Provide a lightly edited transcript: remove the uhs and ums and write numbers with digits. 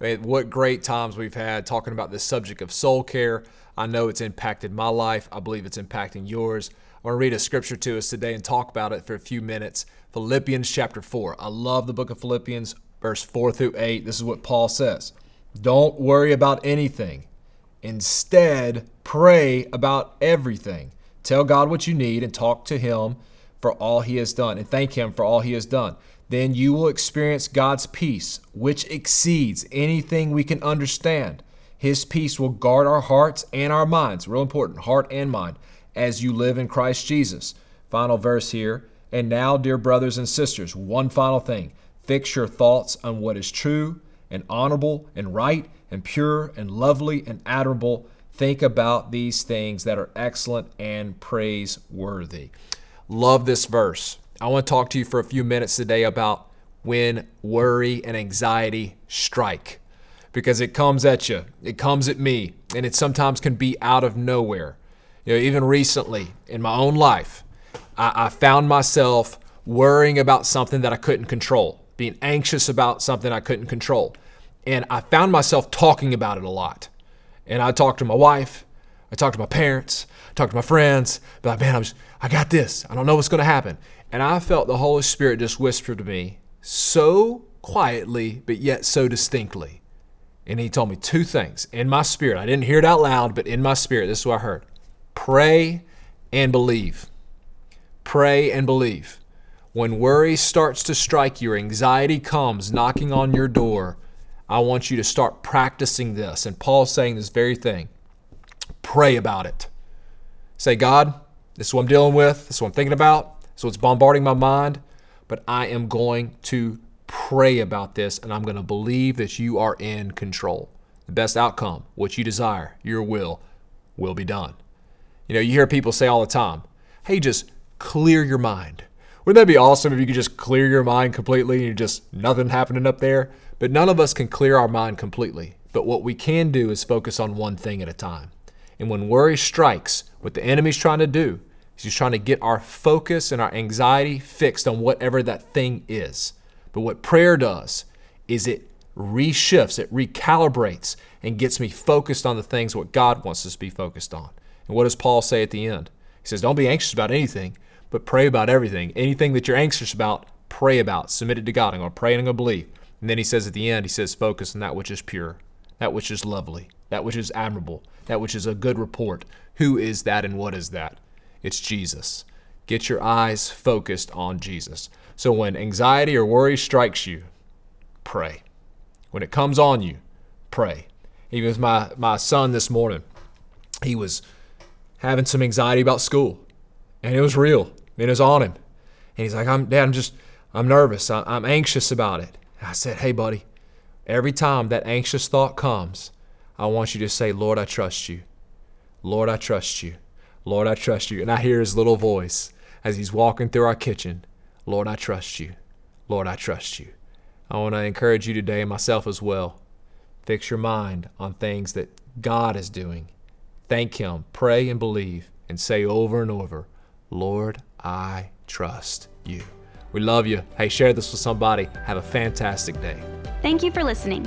What great times we've had talking about this subject of soul care. I know it's impacted my life. I believe it's impacting yours. I'm going to read a scripture to us today and talk about it for a few minutes. Philippians chapter 4. I love the book of Philippians, verse 4 through 8. This is what Paul says. Don't worry about anything. Instead, pray about everything. Tell God what you need and talk to Him for all He has done and thank Him for all He has done. Then you will experience God's peace, which exceeds anything we can understand. His peace will guard our hearts and our minds, real important, heart and mind, as you live in Christ Jesus. Final verse here. And now, dear brothers and sisters, one final thing. Fix your thoughts on what is true and honorable and right and pure and lovely and admirable. Think about these things that are excellent and praiseworthy. Love this verse. I want to talk to you for a few minutes today about when worry and anxiety strike, because it comes at you, it comes at me, and it sometimes can be out of nowhere. You know, even recently in my own life, I found myself worrying about something that I couldn't control, being anxious about something I couldn't control. And I found myself talking about it a lot. And I talked to my wife, I talked to my parents, I talked to my friends, but like, man, I got this. I don't know what's going to happen. And I felt the Holy Spirit just whisper to me so quietly, but yet so distinctly. And He told me two things in my spirit. I didn't hear it out loud, but in my spirit, this is what I heard. Pray and believe. Pray and believe. When worry starts to strike you, anxiety comes knocking on your door, I want you to start practicing this. And Paul's saying this very thing. Pray about it. Say, God, this is what I'm dealing with. This is what I'm thinking about. So it's bombarding my mind, but I am going to pray about this, and I'm going to believe that You are in control. The best outcome, what You desire, Your will be done. You know, you hear people say all the time, hey, just clear your mind. Wouldn't that be awesome if you could just clear your mind completely and just nothing happening up there? But none of us can clear our mind completely. But what we can do is focus on one thing at a time. And when worry strikes, what the enemy's trying to do, He's trying to get our focus and our anxiety fixed on whatever that thing is. But what prayer does is it reshifts, it recalibrates, and gets me focused on the things what God wants us to be focused on. And what does Paul say at the end? He says, don't be anxious about anything, but pray about everything. Anything that you're anxious about, pray about. Submit it to God. I'm going to pray and I'm going to believe. And then he says at the end, he says, focus on that which is pure, that which is lovely, that which is admirable, that which is a good report. Who is that and what is that? It's Jesus. Get your eyes focused on Jesus. So when anxiety or worry strikes you, pray. When it comes on you, pray. Even with my son this morning, he was having some anxiety about school, and it was real, and it was on him. And he's like, Dad, I'm nervous. I'm anxious about it. And I said, hey, buddy, every time that anxious thought comes, I want you to say, Lord, I trust You. Lord, I trust You. Lord, I trust You. And I hear his little voice as he's walking through our kitchen. Lord, I trust You. Lord, I trust You. I want to encourage you today and myself as well. Fix your mind on things that God is doing. Thank Him. Pray and believe and say over and over, Lord, I trust You. We love you. Hey, share this with somebody. Have a fantastic day. Thank you for listening.